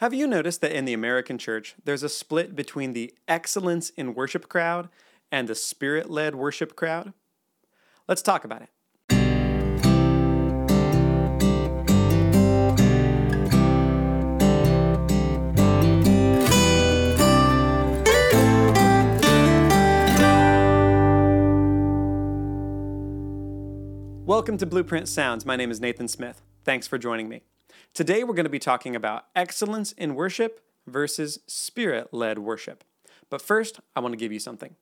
Have you noticed that in the American church, there's a split between the excellence in worship crowd and the Spirit-led worship crowd? Let's talk about it. Welcome to Blueprint Sounds. My name is Nathan Smith. Thanks for joining me. Today we're going to be talking about excellence in worship versus Spirit-led worship. But first, I want to give you something.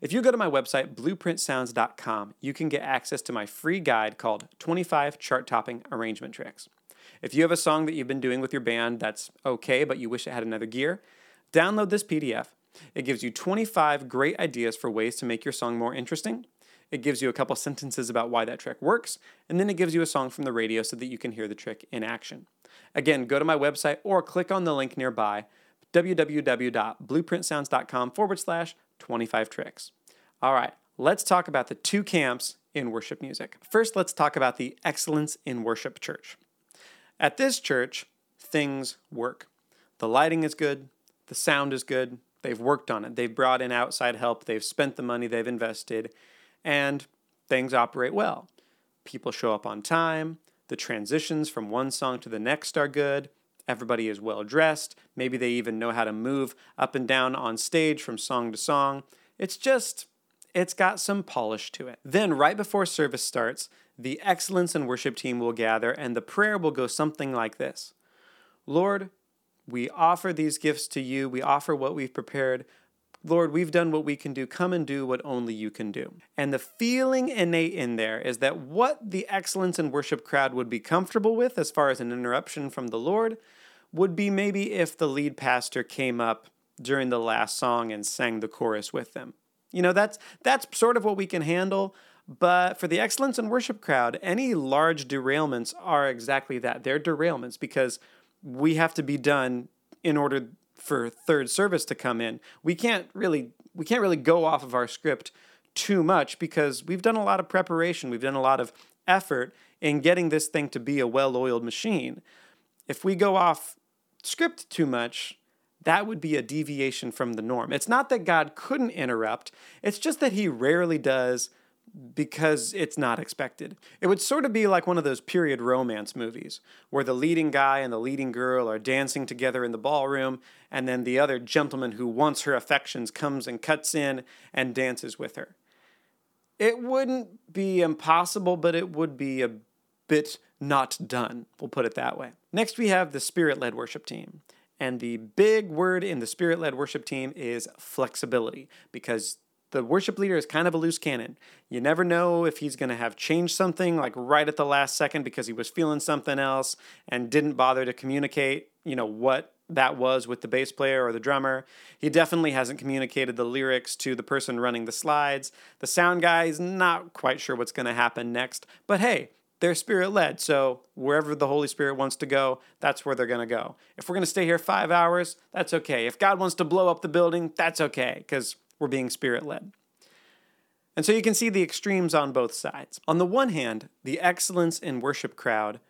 If you go to my website, blueprintsounds.com, you can get access to my free guide called 25 Chart-Topping Arrangement Tricks. If you have a song that you've been doing with your band that's okay, but you wish it had another gear, download this PDF. It gives you 25 great ideas for ways to make your song more interesting. It gives you a couple sentences about why that trick works, and then it gives you a song from the radio so that you can hear the trick in action. Again, go to my website or click on the link nearby, www.blueprintsounds.com/25tricks. All right, let's talk about the two camps in worship music. First, let's talk about the excellence in worship church. At this church, things work. The lighting is good. The sound is good. They've worked on it. They've brought in outside help. They've spent the money they've invested. And things operate well. People show up on time. The transitions from one song to the next are good. Everybody is well dressed. Maybe they even know how to move up and down on stage from song to song. It's got some polish to it. Then right before service starts, the excellence and worship team will gather and the prayer will go something like this. Lord, we offer these gifts to you. We offer what we've prepared. Lord, we've done what we can do. Come and do what only you can do. And the feeling innate in there is that what the excellence and worship crowd would be comfortable with as far as an interruption from the Lord would be maybe if the lead pastor came up during the last song and sang the chorus with them. You know, that's sort of what we can handle. But for the excellence and worship crowd, any large derailments are exactly that. They're derailments because we have to be done in order for third service to come in. We can't really go off of our script too much because we've done a lot of preparation. We've done a lot of effort in getting this thing to be a well-oiled machine. If we go off script too much, that would be a deviation from the norm. It's not that God couldn't interrupt. It's just that he rarely does because it's not expected. It would sort of be like one of those period romance movies where the leading guy and the leading girl are dancing together in the ballroom, and then the other gentleman who wants her affections comes and cuts in and dances with her. It wouldn't be impossible, but it would be a bit not done. We'll put it that way. Next, we have the Spirit-led worship team. And the big word in the Spirit-led worship team is flexibility, because the worship leader is kind of a loose cannon. You never know if he's going to have changed something like right at the last second because he was feeling something else and didn't bother to communicate, what that was with the bass player or the drummer. He definitely hasn't communicated the lyrics to the person running the slides. The sound guy is not quite sure what's going to happen next. But hey, they're Spirit-led, so wherever the Holy Spirit wants to go, that's where they're going to go. If we're going to stay here 5 hours, that's okay. If God wants to blow up the building, that's okay, because we're being Spirit-led. And so you can see the extremes on both sides. On the one hand, the excellence in worship crowd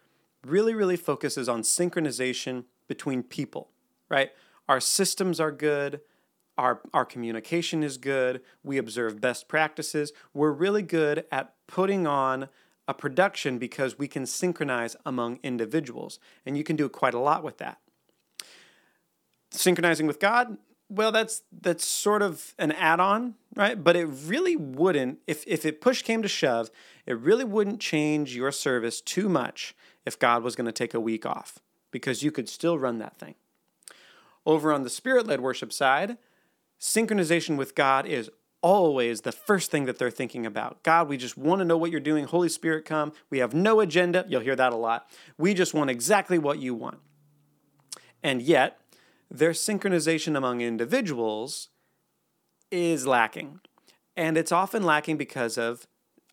really, really focuses on synchronization between people, right? Our systems are good. Our communication is good. We observe best practices. We're really good at putting on a production because we can synchronize among individuals. And you can do quite a lot with that. Synchronizing with God, well, that's sort of an add-on, right? But it really wouldn't, if it push came to shove, it really wouldn't change your service too much if God was going to take a week off, because you could still run that thing. Over on the Spirit-led worship side, synchronization with God is always the first thing that they're thinking about. God, we just want to know what you're doing. Holy Spirit, come. We have no agenda. You'll hear that a lot. We just want exactly what you want. And yet, their synchronization among individuals is lacking. And it's often lacking because of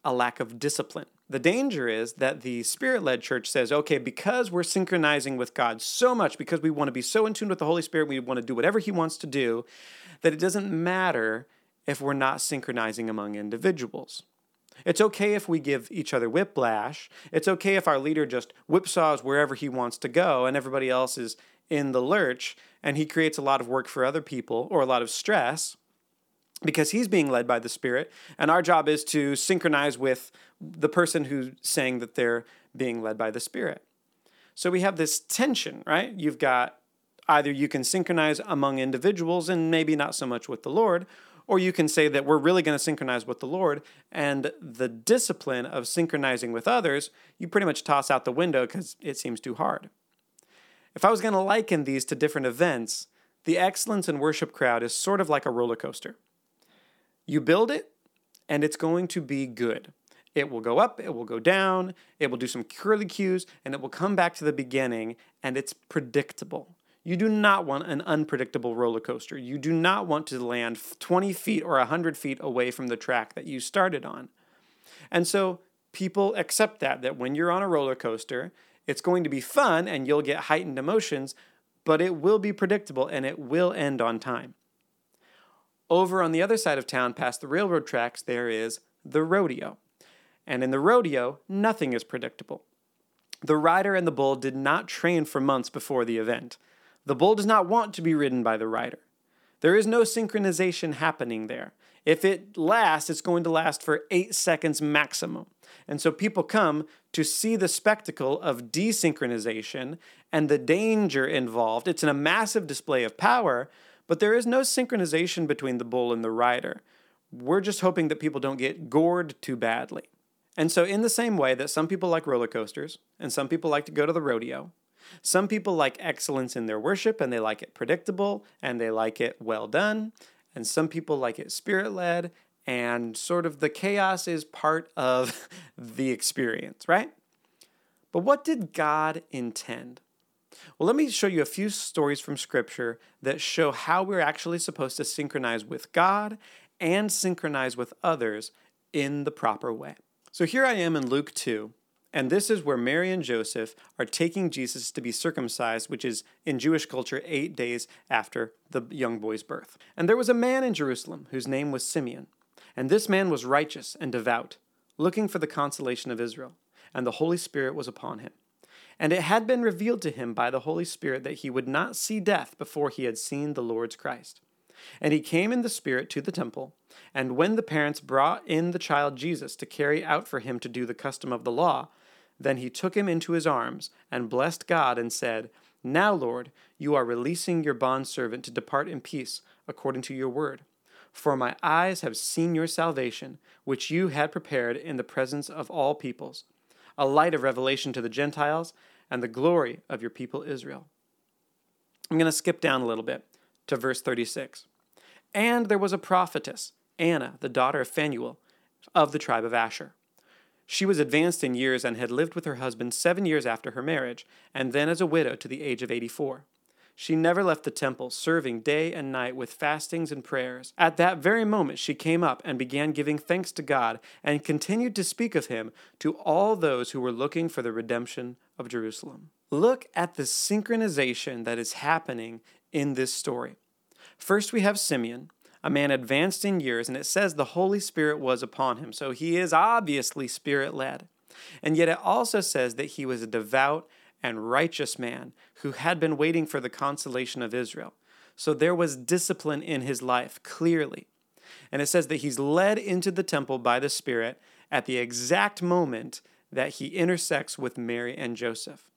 a lack of discipline. The danger is that the Spirit-led church says, okay, because we're synchronizing with God so much, because we want to be so in tune with the Holy Spirit, we want to do whatever he wants to do, that it doesn't matter if we're not synchronizing among individuals. It's okay if we give each other whiplash. It's okay if our leader just whipsaws wherever he wants to go and everybody else is in the lurch, and he creates a lot of work for other people, or a lot of stress, because he's being led by the Spirit, and our job is to synchronize with the person who's saying that they're being led by the Spirit. So we have this tension, right? You've got either you can synchronize among individuals and maybe not so much with the Lord, or you can say that we're really going to synchronize with the Lord, and the discipline of synchronizing with others, you pretty much toss out the window because it seems too hard. If I was going to liken these to different events, the excellence in worship crowd is sort of like a roller coaster. You build it, and it's going to be good. It will go up, it will go down, it will do some curlicues, and it will come back to the beginning, and it's predictable. You do not want an unpredictable roller coaster. You do not want to land 20 feet or 100 feet away from the track that you started on. And so people accept that when you're on a roller coaster, it's going to be fun and you'll get heightened emotions, but it will be predictable and it will end on time. Over on the other side of town, past the railroad tracks, there is the rodeo. And in the rodeo, nothing is predictable. The rider and the bull did not train for months before the event. The bull does not want to be ridden by the rider. There is no synchronization happening there. If it lasts, it's going to last for 8 seconds maximum. And so people come to see the spectacle of desynchronization and the danger involved. It's in a massive display of power, but there is no synchronization between the bull and the rider. We're just hoping that people don't get gored too badly. And so in the same way that some people like roller coasters and some people like to go to the rodeo, some people like excellence in their worship, and they like it predictable, and they like it well done, and some people like it Spirit-led, and sort of the chaos is part of the experience, right? But what did God intend? Well, let me show you a few stories from Scripture that show how we're actually supposed to synchronize with God and synchronize with others in the proper way. So here I am in Luke 2. And this is where Mary and Joseph are taking Jesus to be circumcised, which is, in Jewish culture, 8 days after the young boy's birth. And there was a man in Jerusalem whose name was Simeon. And this man was righteous and devout, looking for the consolation of Israel. And the Holy Spirit was upon him. And it had been revealed to him by the Holy Spirit that he would not see death before he had seen the Lord's Christ. And he came in the Spirit to the temple, and when the parents brought in the child Jesus to carry out for him to do the custom of the law, then he took him into his arms and blessed God and said, "Now, Lord, you are releasing your bondservant to depart in peace according to your word. For my eyes have seen your salvation, which you had prepared in the presence of all peoples, a light of revelation to the Gentiles and the glory of your people Israel." I'm going to skip down a little bit to verse 36. "And there was a prophetess, Anna, the daughter of Phanuel, of the tribe of Asher. She was advanced in years and had lived with her husband 7 years after her marriage, and then as a widow to the age of 84. She never left the temple, serving day and night with fastings and prayers. At that very moment she came up and began giving thanks to God, and continued to speak of him to all those who were looking for the redemption of Jerusalem." Look at the synchronization that is happening in this story. First we have Simeon, a man advanced in years, and it says the Holy Spirit was upon him. So he is obviously Spirit-led. And yet it also says that he was a devout and righteous man who had been waiting for the consolation of Israel. So there was discipline in his life, clearly. And it says that he's led into the temple by the Spirit at the exact moment that he intersects with Mary and Joseph.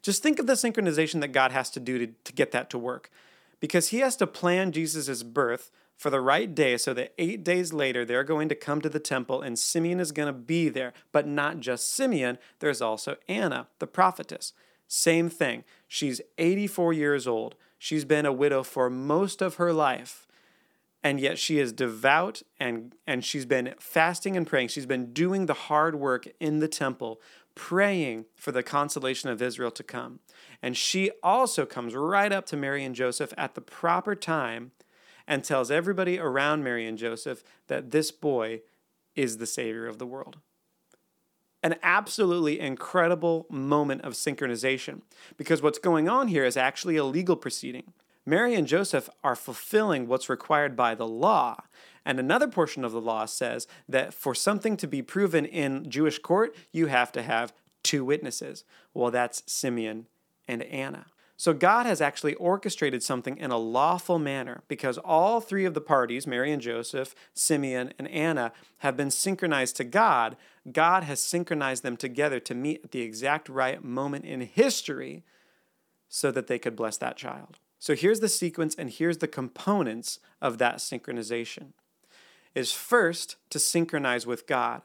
Just think of the synchronization that God has to do to get that to work. Because he has to plan Jesus' birth for the right day so that 8 days later they're going to come to the temple and Simeon is going to be there. But not just Simeon, there's also Anna, the prophetess. Same thing. She's 84 years old. She's been a widow for most of her life. And yet she is devout and she's been fasting and praying. She's been doing the hard work in the temple, praying for the consolation of Israel to come. And she also comes right up to Mary and Joseph at the proper time and tells everybody around Mary and Joseph that this boy is the Savior of the world. An absolutely incredible moment of synchronization, because what's going on here is actually a legal proceeding. Mary and Joseph are fulfilling what's required by the law. And another portion of the law says that for something to be proven in Jewish court, you have to have 2 witnesses. Well, that's Simeon and Anna. So God has actually orchestrated something in a lawful manner because all three of the parties, Mary and Joseph, Simeon and Anna, have been synchronized to God. God has synchronized them together to meet at the exact right moment in history so that they could bless that child. So here's the sequence and here's the components of that synchronization. Is first to synchronize with God,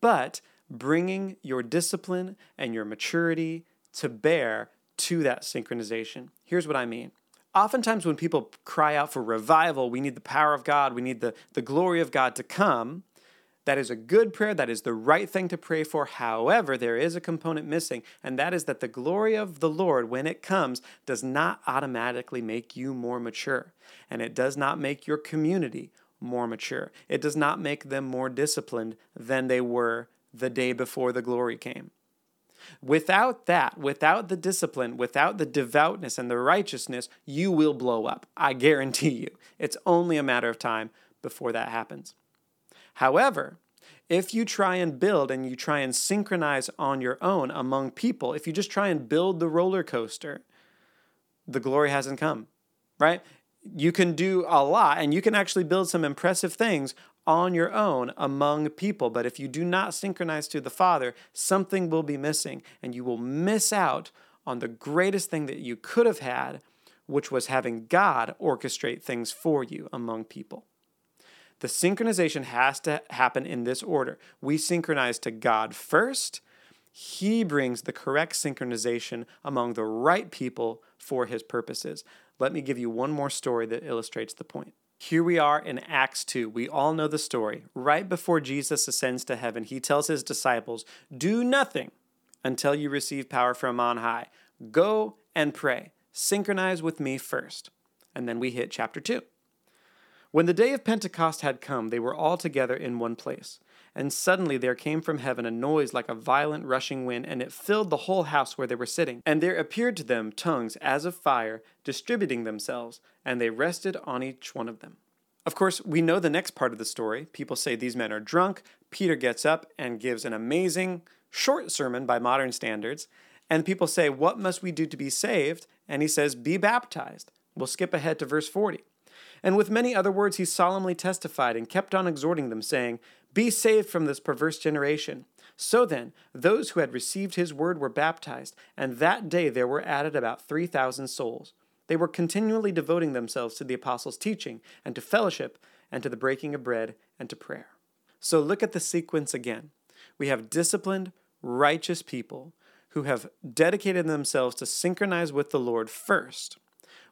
but bringing your discipline and your maturity to bear to that synchronization. Here's what I mean. Oftentimes when people cry out for revival, we need the power of God, we need the glory of God to come. That is a good prayer, that is the right thing to pray for. However, there is a component missing, and that is that the glory of the Lord, when it comes, does not automatically make you more mature, and it does not make your community more mature. It does not make them more disciplined than they were the day before the glory came. Without that, without the discipline, without the devoutness and the righteousness, you will blow up. I guarantee you. It's only a matter of time before that happens. However, if you try and build and you try and synchronize on your own among people, if you just try and build the roller coaster, the glory hasn't come, right? You can do a lot, and you can actually build some impressive things on your own among people. But if you do not synchronize to the Father, something will be missing, and you will miss out on the greatest thing that you could have had, which was having God orchestrate things for you among people. The synchronization has to happen in this order. We synchronize to God first. He brings the correct synchronization among the right people for his purposes. Let me give you one more story that illustrates the point. Here we are in Acts 2. We all know the story. Right before Jesus ascends to heaven, he tells his disciples, "Do nothing until you receive power from on high. Go and pray. Synchronize with me first." And then we hit chapter 2. When the day of Pentecost had come, they were all together in one place. And suddenly there came from heaven a noise like a violent rushing wind, and it filled the whole house where they were sitting. And there appeared to them tongues as of fire, distributing themselves, and they rested on each one of them. Of course, we know the next part of the story. People say these men are drunk. Peter gets up and gives an amazing short sermon by modern standards. And people say, "What must we do to be saved?" And he says, "Be baptized." We'll skip ahead to verse 40. And with many other words he solemnly testified and kept on exhorting them, saying, "Be saved from this perverse generation." So then, those who had received his word were baptized, and that day there were added about 3,000 souls. They were continually devoting themselves to the apostles' teaching, and to fellowship, and to the breaking of bread, and to prayer. So look at the sequence again. We have disciplined, righteous people who have dedicated themselves to synchronize with the Lord first.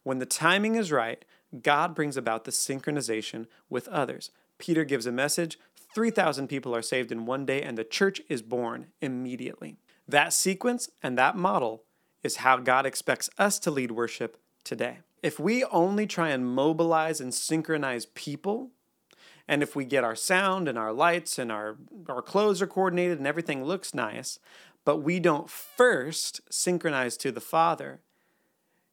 When the timing is right, God brings about the synchronization with others. Peter gives a message, 3,000 people are saved in one day, and the church is born immediately. That sequence and that model is how God expects us to lead worship today. If we only try and mobilize and synchronize people, and if we get our sound and our lights and our clothes are coordinated and everything looks nice, but we don't first synchronize to the Father,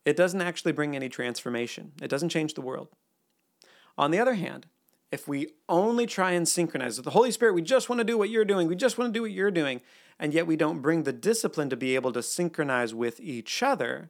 it doesn't actually bring any transformation. It doesn't change the world. On the other hand, if we only try and synchronize with the Holy Spirit, we just want to do what you're doing, and yet we don't bring the discipline to be able to synchronize with each other,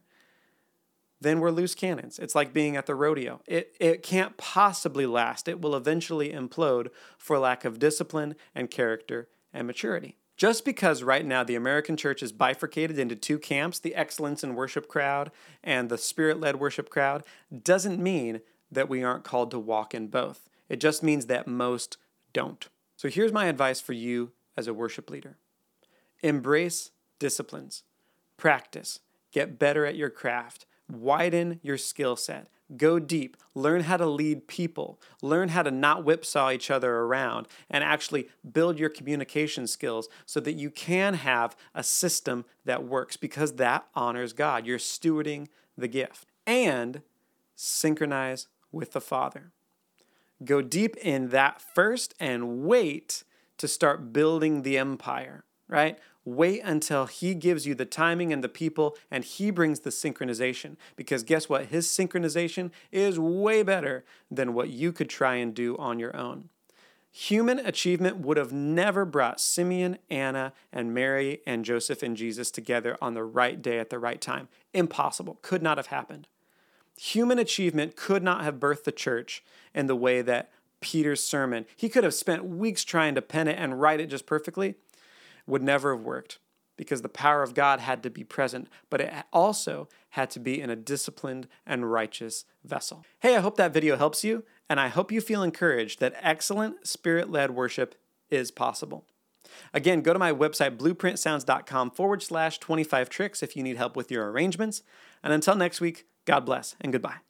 then we're loose cannons. It's like being at the rodeo. It can't possibly last. It will eventually implode for lack of discipline and character and maturity. Just because right now the American church is bifurcated into two camps, the excellence in worship crowd and the Spirit-led worship crowd, doesn't mean that we aren't called to walk in both. It just means that most don't. So here's my advice for you as a worship leader. Embrace disciplines. Practice. Get better at your craft. Widen your skill set. Go deep. Learn how to lead people. Learn how to not whipsaw each other around and actually build your communication skills so that you can have a system that works because that honors God. You're stewarding the gift. And synchronize with the Father. Go deep in that first and wait to start building the empire, right? Wait until he gives you the timing and the people and he brings the synchronization. Because guess what? His synchronization is way better than what you could try and do on your own. Human achievement would have never brought Simeon, Anna, and Mary, and Joseph, and Jesus together on the right day at the right time. Impossible. Could not have happened. Human achievement could not have birthed the church in the way that Peter's sermon, he could have spent weeks trying to pen it and write it just perfectly, would never have worked, because the power of God had to be present, but it also had to be in a disciplined and righteous vessel. Hey, I hope that video helps you, and I hope you feel encouraged that excellent Spirit-led worship is possible. Again, go to my website, blueprintsounds.com/25 tricks if you need help with your arrangements. And until next week, God bless and goodbye.